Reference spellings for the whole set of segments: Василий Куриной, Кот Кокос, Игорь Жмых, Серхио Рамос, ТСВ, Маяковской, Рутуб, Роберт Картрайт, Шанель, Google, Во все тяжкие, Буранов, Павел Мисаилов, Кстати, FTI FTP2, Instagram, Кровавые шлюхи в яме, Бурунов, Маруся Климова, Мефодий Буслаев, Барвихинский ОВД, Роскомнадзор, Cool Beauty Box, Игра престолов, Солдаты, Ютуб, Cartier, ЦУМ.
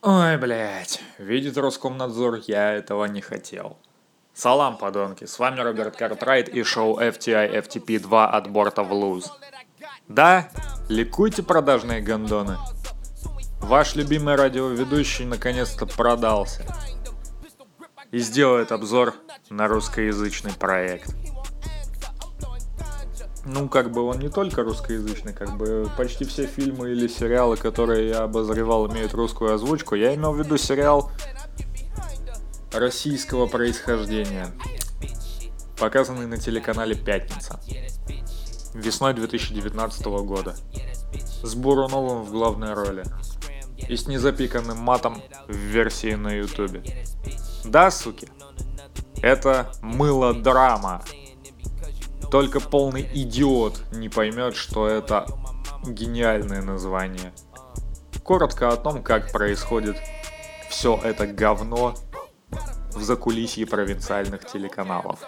Ой, блядь, видит Роскомнадзор, я этого не хотел. Салам, подонки, с вами Роберт Картрайт и шоу FTI FTP2 от борта в луз. Да, ликуйте, продажные гондоны. Ваш любимый радиоведущий наконец-то продался и сделает обзор на русскоязычный проект. Ну, как бы он не только русскоязычный, как бы почти все фильмы или сериалы, которые я обозревал, имеют русскую озвучку. Я имел в виду сериал российского происхождения, показанный на телеканале «Пятница» весной 2019 года, с Буруновым в главной роли и с незапиканным матом в версии на ютубе. Да, суки, это мылодрама. Только полный идиот не поймет, что это гениальное название. Коротко о том, как происходит все это говно в закулисье провинциальных телеканалов.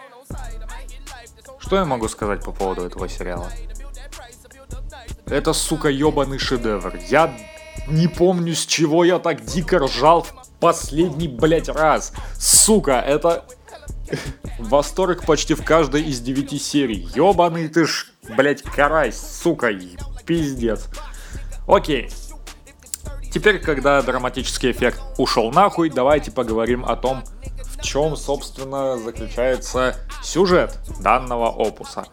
Что я могу сказать по поводу этого сериала? Это, сука, ёбаный шедевр. Я не помню, с чего я так дико ржал в последний, блять, раз. Сука, это... Восторг почти в каждой из 9 серий. Ёбаный ты ж, блять, карась, сука, пиздец. Окей. Теперь, когда драматический эффект ушел нахуй, давайте поговорим о том, в чем, собственно, заключается сюжет данного опуса.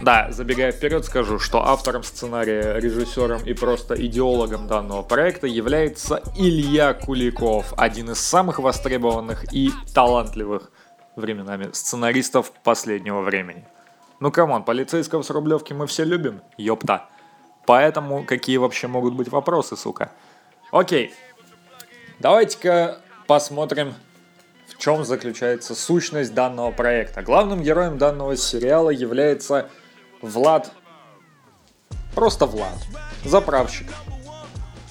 Да, забегая вперед, скажу, что автором сценария, режиссером и просто идеологом данного проекта является Илья Куликов, один из самых востребованных и талантливых временами сценаристов последнего времени. Ну камон, «Полицейского с Рублевки» мы все любим, ёпта. Поэтому какие вообще могут быть вопросы, сука? Окей, давайте-ка посмотрим, в чем заключается сущность данного проекта. Главным героем данного сериала является Влад, просто Влад, заправщик.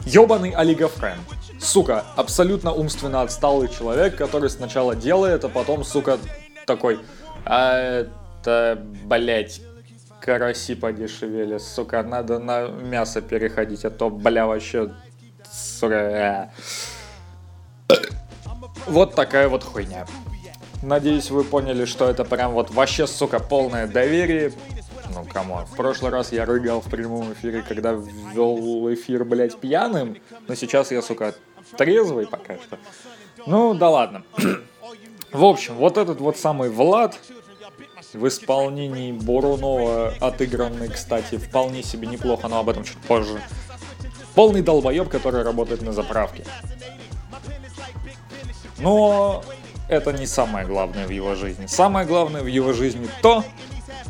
Ёбаный олигофрен. Сука, абсолютно умственно отсталый человек, который сначала делает, а потом, сука, такой: а это, блять, караси подешевели, сука, надо на мясо переходить, а то, бля, вообще, сука. Вот такая вот хуйня. Надеюсь, вы поняли, что это прям вот вообще, сука, полное доверие. Ну, камон, в прошлый раз я рыгал в прямом эфире, когда ввел эфир, блядь, пьяным, но сейчас я, сука, трезвый пока что. Ну, да ладно. В общем, вот этот вот самый Влад, в исполнении Бурунова, отыгранный, кстати, вполне себе неплохо, но об этом чуть позже. Полный долбоеб, который работает на заправке. Но это не самое главное в его жизни. Самое главное в его жизни то,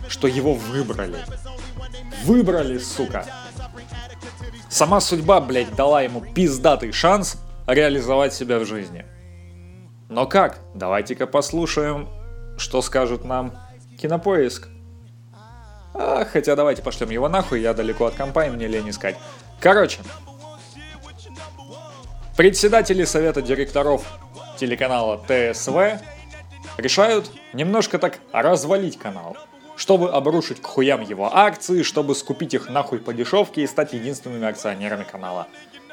что его выбрали. Выбрали, сука. Сама судьба, блядь, дала ему пиздатый шанс реализовать себя в жизни. Но как? Давайте-ка послушаем, что скажет нам Кинопоиск. А, хотя давайте пошлем его нахуй, я далеко от компа, мне лень искать. Короче. Председатели совета директоров телеканала ТСВ решают немножко так развалить канал, чтобы обрушить к хуям его акции, чтобы скупить их нахуй по дешевке и стать единственными акционерами канала.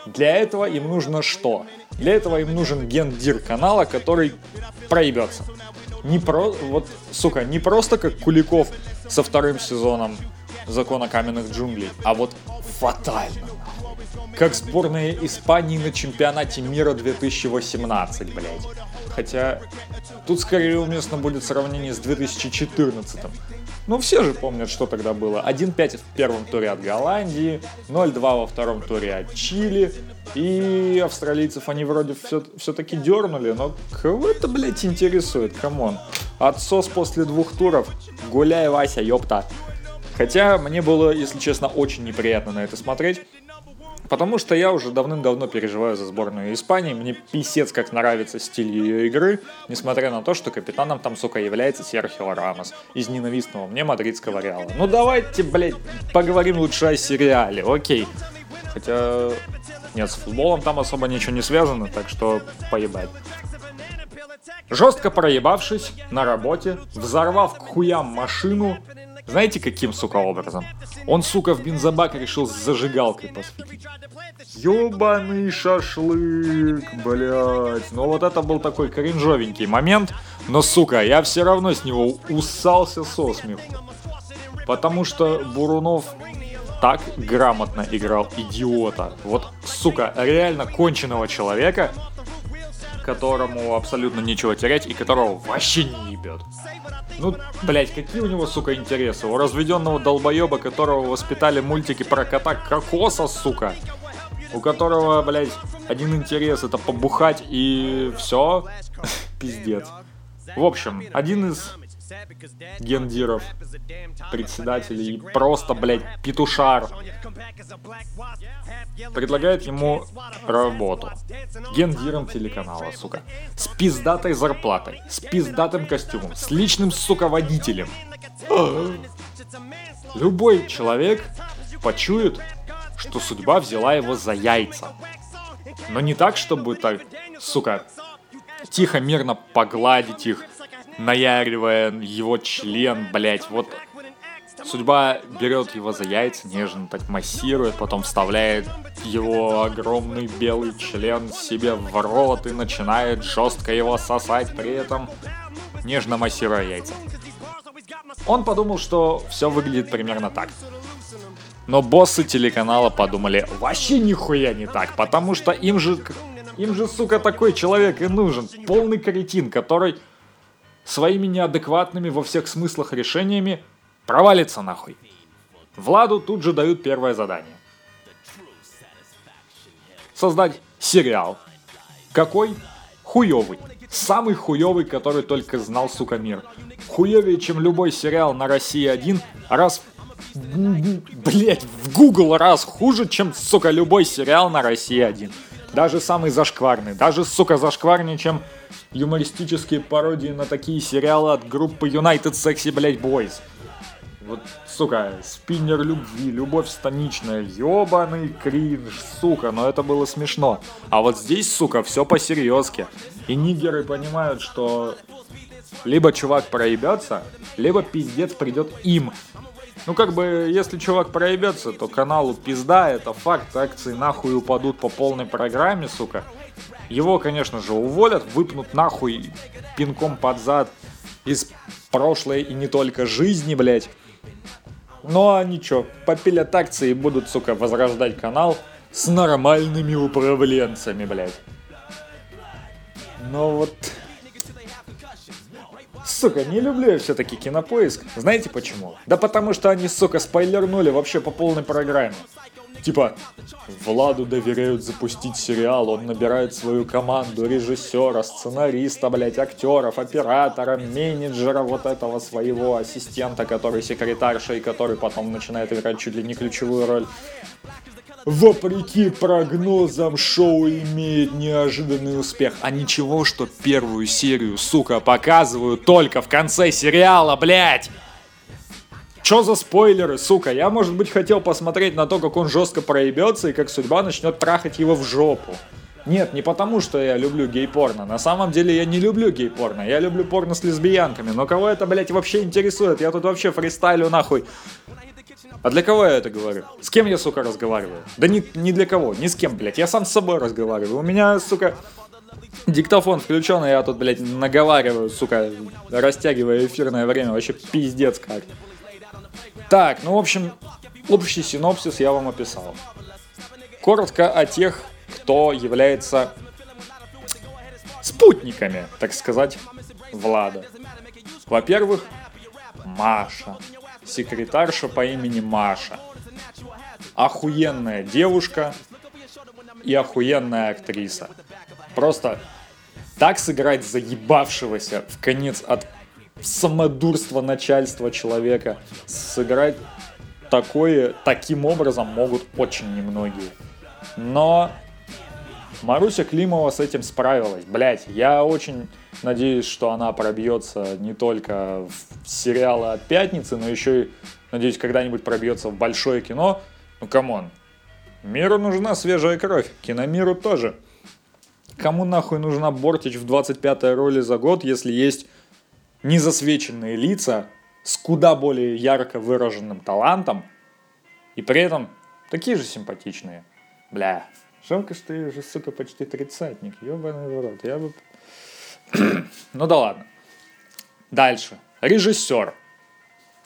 Для этого им нужно что? Для этого им нужен гендир канала, который проебется. Вот, сука, не просто как Куликов со вторым сезоном «Закона каменных джунглей», а вот фатально. Как сборная Испании на чемпионате мира 2018, блядь. Хотя тут скорее уместно будет сравнение с 2014. Ну все же помнят, что тогда было. 1-5 в первом туре от Голландии, 0-2 во втором туре от Чили. И австралийцев они вроде все-таки дернули, но кого это, блядь, интересует, камон. Отсос после 2 туров. Гуляй, Вася, ёпта. Хотя мне было, если честно, очень неприятно на это смотреть. Потому что я уже давным-давно переживаю за сборную Испании, мне писец как нравится стиль ее игры, несмотря на то, что капитаном там, сука, является Серхио Рамос из ненавистного мне мадридского Реала. Ну давайте, блядь, поговорим лучше о сериале, окей. Хотя, нет, с футболом там особо ничего не связано, так что поебать. Жестко проебавшись на работе, взорвав к хуям машину, Знаете, каким, сука, образом? Он, сука, в бензобак решил с зажигалкой посветить. Ёбаный шашлык, блядь. Ну вот это был такой кринжовенький момент, но, сука, я все равно с него усался со смеху. Потому что Бурунов так грамотно играл идиота. Вот, сука, реально конченого человека, которому абсолютно нечего терять и которого вообще не ебет. Ну, блять, какие у него, сука, интересы? У разведенного долбоеба, которого воспитали мультики про кота Кокоса, сука. У которого, блять, один интерес — это побухать и все. Пиздец. В общем, один из гендиров, председателей, просто, блять, петушар, предлагает ему работу гендиром телеканала, сука, с пиздатой зарплатой, с пиздатым костюмом, с личным, сука, водителем. Любой человек почует, что судьба взяла его за яйца. Но не так, чтобы так, сука, тихо, мирно погладить их, наяривая его член, блять. Вот судьба берет его за яйца, нежно так массирует, потом вставляет его огромный белый член себе в рот и начинает жестко его сосать, при этом нежно массируя яйца. Он подумал, что все выглядит примерно так. Но боссы телеканала подумали вообще нихуя не так, потому что им же, сука, такой человек и нужен. Полный кретин, который своими неадекватными во всех смыслах решениями провалится нахуй. Владу тут же дают первое задание. Создать сериал. Какой? Хуёвый. Самый хуёвый, который только знал, сука, мир. Хуёвее, чем любой сериал на России-1, раз... Блять, в Google раз хуже, чем, сука, любой сериал на России-1. Даже самый зашкварный. Даже, сука, зашкварнее, чем юмористические пародии на такие сериалы от группы United Sexy, блять, Boys. Вот, сука, спиннер любви, любовь станичная, ёбаный кринж, сука, но это было смешно. А вот здесь, сука, все по-серьезке. И нигеры понимают, что либо чувак проебется, либо пиздец придет им. Ну, как бы, если чувак проебется, то каналу пизда, это факт, акции нахуй упадут по полной программе, сука. Его, конечно же, уволят, выпнут нахуй пинком под зад из прошлой и не только жизни, блять. Ну, а ничего, попилят акции и будут, сука, возрождать канал с нормальными управленцами, блять. Но вот... Сука, не люблю я все-таки Кинопоиск. Знаете почему? Да потому что они, сука, спойлернули вообще по полной программе. Типа, Владу доверяют запустить сериал, он набирает свою команду режиссера, сценариста, блять, актеров, оператора, менеджера вот этого своего ассистента, который секретарша и который потом начинает играть чуть ли не ключевую роль. Вопреки прогнозам, шоу имеет неожиданный успех. А ничего, что первую серию, сука, показывают только в конце сериала, блять! Чё за спойлеры, сука? Я, может быть, хотел посмотреть на то, как он жестко проебется и как судьба начнет трахать его в жопу. Нет, не потому, что я люблю гей-порно. На самом деле я не люблю гей-порно. Я люблю порно с лесбиянками. Но кого это, блять, вообще интересует? Я тут вообще фристайлю нахуй. А для кого я это говорю? С кем я, сука, разговариваю? Да не для кого, ни с кем, блядь. Я сам с собой разговариваю. У меня, сука, диктофон включен, и я тут, блядь, наговариваю, сука, растягивая эфирное время. Вообще пиздец как. Так, ну, в общем, общий синопсис я вам описал. Коротко о тех, кто является спутниками, так сказать, Влада. Во-первых, Маша. Секретарша по имени Маша. Охуенная девушка и охуенная актриса. Просто так сыграть заебавшегося в конец от самодурства начальства человека, сыграть такое, таким образом могут очень немногие. Но Маруся Климова с этим справилась. Блять, я очень надеюсь, что она пробьется не только в сериалы от Пятницы, но еще и, надеюсь, когда-нибудь пробьется в большое кино. Ну, камон. Миру нужна свежая кровь. Киномиру тоже. Кому нахуй нужна Бортич в 25-й роли за год, если есть незасвеченные лица, с куда более ярко выраженным талантом, и при этом такие же симпатичные. Бля. Жалко, что я уже, сука, почти тридцатник. Ёбаный в рот. Я бы... Ну да ладно. Дальше. Режиссер.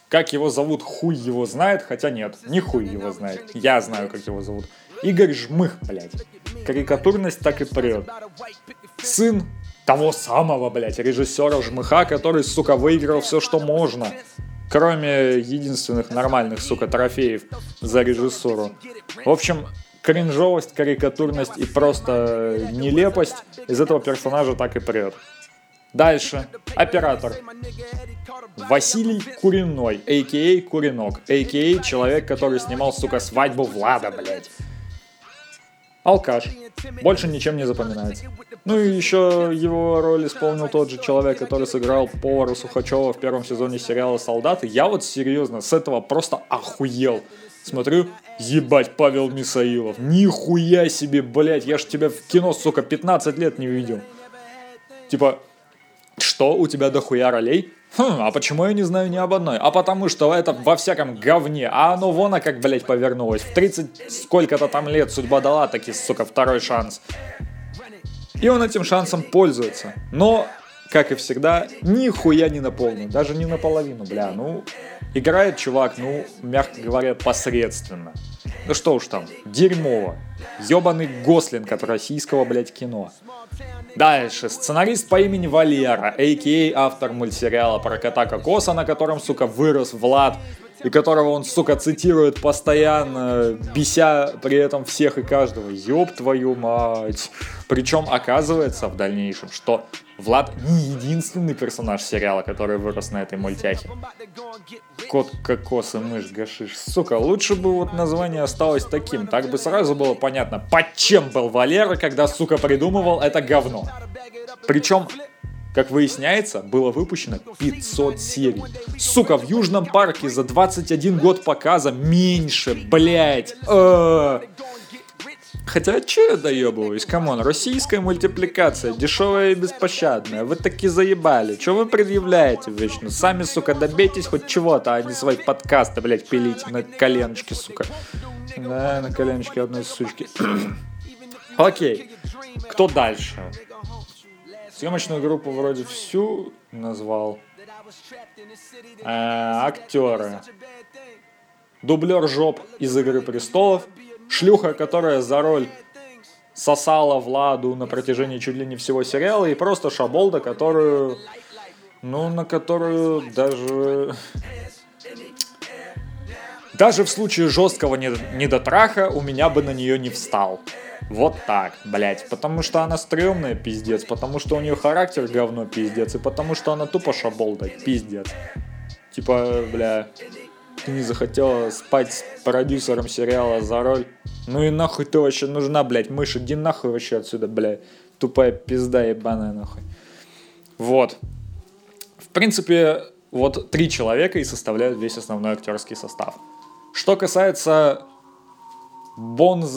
Как его зовут, хуй его знает. Хотя нет, не хуй его знает. Я знаю, как его зовут. Игорь Жмых, блядь. Карикатурность так и прет. Сын того самого, блядь, режиссера Жмыха, который, сука, выиграл все, что можно. Кроме единственных нормальных, сука, трофеев за режиссуру. В общем... Кринжовость, карикатурность и просто нелепость из этого персонажа так и прет. Дальше. Оператор. Василий Куриной, а.к.а. Куринок, а.к.а. человек, который снимал, сука, свадьбу Влада, блядь. Алкаш. Больше ничем не запоминается. Ну и еще его роль исполнил тот же человек, который сыграл повара Сухачева в первом сезоне сериала «Солдаты». Я вот серьезно с этого просто охуел. Смотрю, ебать, Павел Мисаилов. Нихуя себе, блядь, я ж тебя в кино, сука, 15 лет не видел. Типа, что, у тебя дохуя ролей? А почему я не знаю ни об одной? А потому что это во всяком говне. А оно вон, а как, блядь, повернулось. В 30 сколько-то там лет судьба дала таки, сука, второй шанс. И он этим шансом пользуется. Но, как и всегда, нихуя не на полную. Даже не наполовину, бля, ну... Играет чувак, ну, мягко говоря, посредственно. Ну что уж там, дерьмово. Ёбаный Гослинг от российского, блядь, кино. Дальше. Сценарист по имени Валера, а.к.а. автор мультсериала про Кота Кокоса, на котором, сука, вырос Влад, и которого он, сука, цитирует постоянно, беся при этом всех и каждого. Ёб твою мать. Причем оказывается в дальнейшем, что Влад не единственный персонаж сериала, который вырос на этой мультяхе. Кот Кокос и мышь Гашиш. Сука, лучше бы вот название осталось таким. Так бы сразу было понятно, под чем был Валера, когда, сука, придумывал это говно. Причем... Как выясняется, было выпущено 500 серий. Сука, в Южном парке за 21 год показа меньше, блять. Хотя, че я доебываюсь, камон, российская мультипликация, дешевая и беспощадная. Вы таки заебали, че вы предъявляете вечно? Сами, сука, добейтесь хоть чего-то, а не свои подкасты, блять, пилить на коленочке, сука. Да, на коленочке одной сучки. Окей, кто дальше? Съемочную группу вроде всю назвал. Актеры. Дублер жоп из «Игры престолов». Шлюха, которая за роль сосала Владу на протяжении чуть ли не всего сериала. И просто шаболда, которую... Ну, на которую даже... Даже в случае жесткого недотраха у меня бы на нее не встал. Вот так, блять. Потому что она стрёмная, пиздец. Потому что у нее характер говно, пиздец. И потому что она тупо шаболда, пиздец. Типа, бля, ты не захотела спать с продюсером сериала за роль? Ну и нахуй ты вообще нужна, блять, мышь, иди нахуй вообще отсюда, бля. Тупая пизда ебаная, нахуй. Вот. В принципе, вот 3 человека и составляют весь основной актерский состав. Что касается бонз...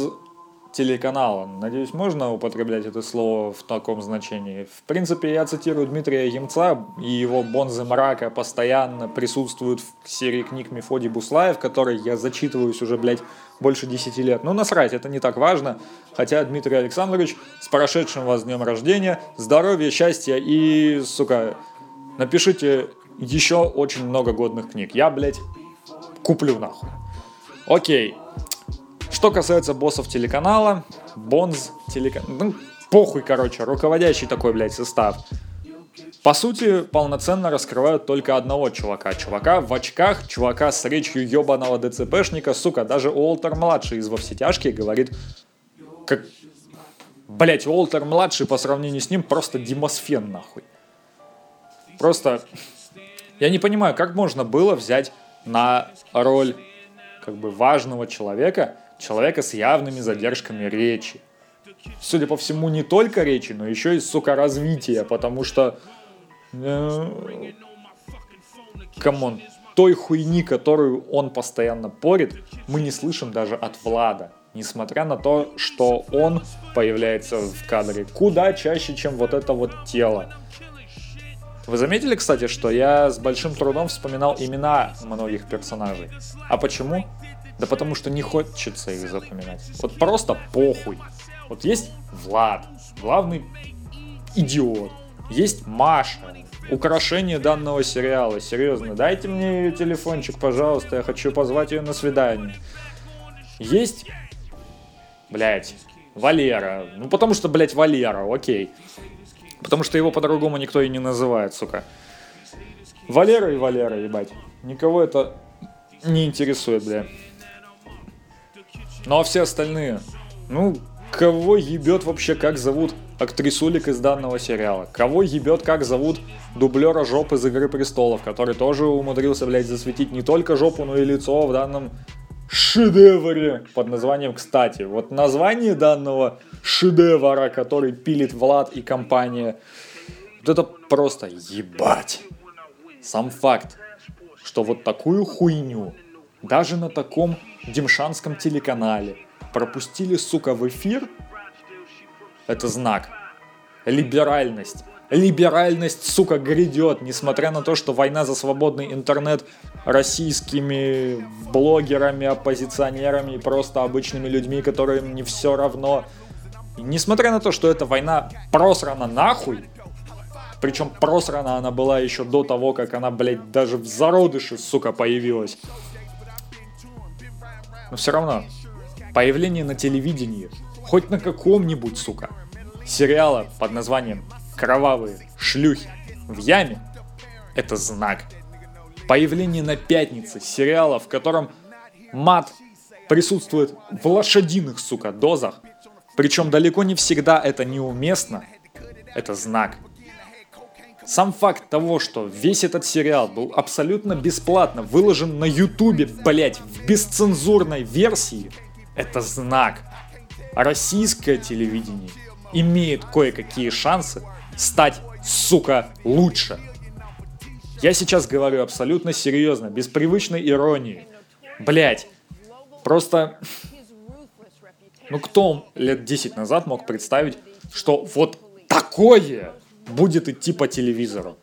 телеканала. Надеюсь, можно употреблять это слово в таком значении. В принципе, я цитирую Дмитрия Емца, и его бонзы мрака постоянно присутствуют в серии книг Мефодий Буслаев, который я зачитываюсь уже, блядь, больше 10 лет. Ну, насрать, это не так важно. Хотя, Дмитрий Александрович, с прошедшим вас днем рождения, здоровья, счастья и, сука, напишите еще очень много годных книг. Я, блядь, куплю нахуй. Окей. Что касается боссов телеканала, ну, похуй, короче, руководящий такой, блядь, состав. По сути, полноценно раскрывают только одного чувака. Чувака в очках, чувака с речью ебаного ДЦПшника, сука, даже Уолтер-младший из «Во все тяжкие» говорит, как... Блядь, Уолтер-младший по сравнению с ним просто Демосфен, нахуй. Просто... Я не понимаю, как можно было взять на роль, как бы, важного человека с явными задержками речи. Судя по всему, не только речи, но еще и, сука, развития, потому что... Камон, той хуйни, которую он постоянно порит, мы не слышим даже от Влада, несмотря на то, что он появляется в кадре куда чаще, чем вот это вот тело. Вы заметили, кстати, что я с большим трудом вспоминал имена многих персонажей? А почему? Да потому что не хочется их запоминать. Вот просто похуй. Вот есть Влад, главный идиот. Есть Маша, украшение данного сериала. Серьезно, дайте мне ее телефончик, пожалуйста, я хочу позвать ее на свидание. Есть, блядь, Валера. Ну потому что, блядь, Валера, окей. Потому что его по-другому никто и не называет, сука. Валера и Валера, ебать. Никого это не интересует, бля. Ну а все остальные? Ну, кого ебет вообще, как зовут актрисулик из данного сериала? Кого ебет, как зовут дублера жоп из «Игры престолов», который тоже умудрился, блядь, засветить не только жопу, но и лицо в данном шедевре под названием «Кстати». Вот название данного шедевра, который пилит Влад и компания, вот это просто ебать. Сам факт, что вот такую хуйню даже на таком демшанском телеканале пропустили, сука, в эфир, это знак. Либеральность. Либеральность, сука, грядет, несмотря на то, что война за свободный интернет российскими блогерами, оппозиционерами и просто обычными людьми, которым не все равно. Несмотря на то, что эта война просрана нахуй, причем просрана она была еще до того, как она, блядь, даже в зародыше, сука, появилась. Но все равно, появление на телевидении, хоть на каком-нибудь, сука, сериала под названием «Кровавые шлюхи в яме» — это знак. Появление на «Пятнице» сериала, в котором мат присутствует в лошадиных, сука, дозах, причем далеко не всегда это неуместно, это знак. Сам факт того, что весь этот сериал был абсолютно бесплатно выложен на Ютубе, блять, в бесцензурной версии, это знак. Российское телевидение имеет кое-какие шансы стать, сука, лучше. Я сейчас говорю абсолютно серьезно, без привычной иронии. Блять, просто... Ну кто лет 10 назад мог представить, что вот такое будет идти по телевизору?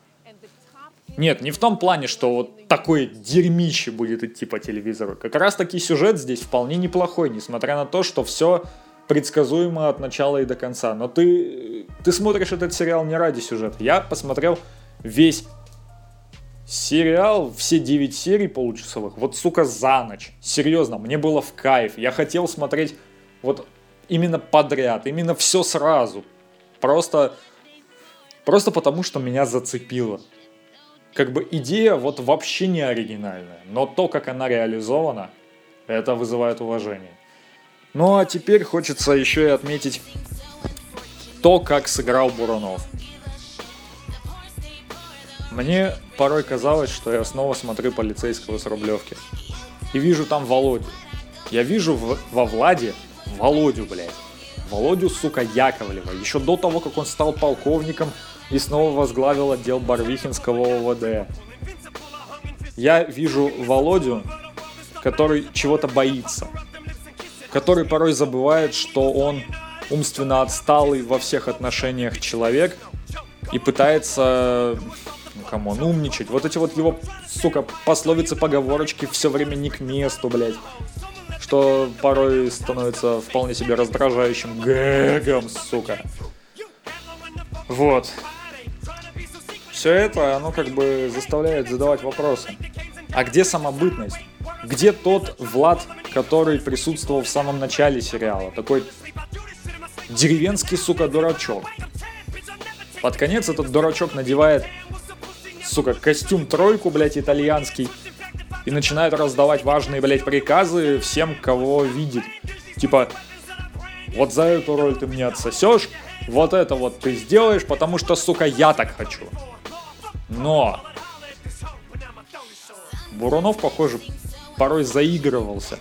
Нет, не в том плане, что вот такое дерьмище будет идти по телевизору. Как раз таки сюжет здесь вполне неплохой, несмотря на то, что все предсказуемо от начала и до конца. Но ты смотришь этот сериал не ради сюжета. Я посмотрел весь сериал, все 9 серий получасовых, вот, сука, за ночь. Серьезно, мне было в кайф. Я хотел смотреть вот именно подряд, именно все сразу. Просто потому, что меня зацепило. Как бы идея вот вообще не оригинальная, но то, как она реализована, это вызывает уважение. Ну а теперь хочется еще и отметить то, как сыграл Буранов. Мне порой казалось, что я снова смотрю «Полицейского с Рублевки» и вижу там Володю. Я вижу во Владе Володю, блядь. Володю, сука, Яковлева. Еще до того, как он стал полковником и снова возглавил отдел Барвихинского ОВД. Я вижу Володю, который чего-то боится. Который порой забывает, что он умственно отсталый во всех отношениях человек и пытается... Камон, умничать. Вот эти вот его, сука, пословицы, поговорочки все время не к месту, блядь. Что порой становится вполне себе раздражающим гэгом, сука. Вот. Все это, оно как бы заставляет задавать вопросы. А где самобытность? Где тот Влад, который присутствовал в самом начале сериала? Такой деревенский, сука, дурачок. Под конец этот дурачок надевает, сука, костюм-тройку, блядь, итальянский, и начинает раздавать важные, блядь, приказы всем, кого видит. Типа, вот за эту роль ты мне отсосешь, вот это вот ты сделаешь, потому что, сука, я так хочу. Но Бурунов, похоже, порой заигрывался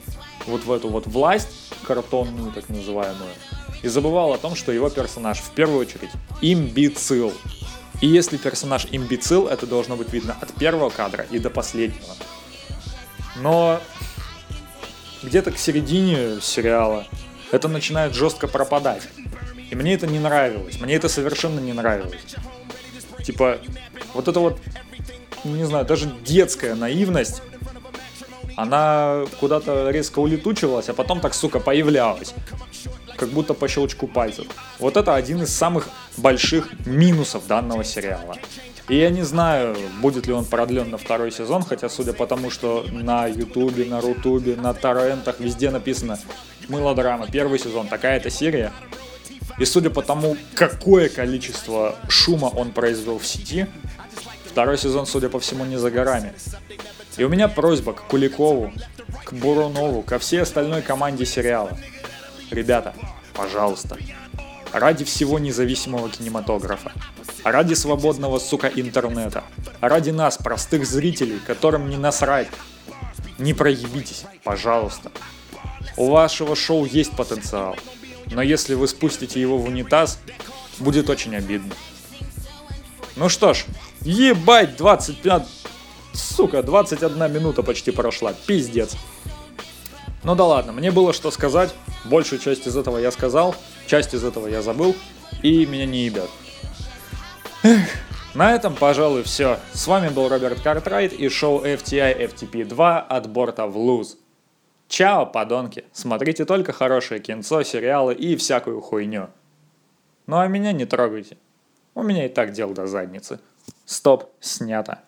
вот в эту вот власть картонную, так называемую, и забывал о том, что его персонаж, в первую очередь, имбецил. И если персонаж имбецил, это должно быть видно от первого кадра и до последнего. Но где-то к середине сериала это начинает жестко пропадать. И мне это не нравилось. Мне это совершенно не нравилось. Типа, Вот это вот, не знаю, даже детская наивность, она куда-то резко улетучивалась, а потом так, сука, появлялась. Как будто по щелчку пальцев. Вот это один из самых больших минусов данного сериала. И я не знаю, будет ли он продлен на второй сезон, хотя, судя по тому, что на Ютубе, на Рутубе, на торрентах везде написано «Мылодрама, первый сезон, такая-то серия». И судя по тому, какое количество шума он произвел в сети, второй сезон, судя по всему, не за горами. И у меня просьба к Куликову, к Бурунову, ко всей остальной команде сериала. Ребята, пожалуйста, ради всего независимого кинематографа, ради свободного, сука, интернета, ради нас, простых зрителей, которым не насрать, не проебитесь, пожалуйста. У вашего шоу есть потенциал, но если вы спустите его в унитаз, будет очень обидно. Ну что ж, ебать, 21 минута почти прошла, пиздец. Ну да ладно, мне было что сказать, большую часть из этого я сказал, часть из этого я забыл, и меня не ебят. Эх, на этом, пожалуй, все. С вами был Роберт Картрайт и шоу FTI FTP2 «От борта в луз». Чао, подонки! Смотрите только хорошее кинцо, сериалы и всякую хуйню. Ну а меня не трогайте. У меня и так дел до задницы. Стоп, снято.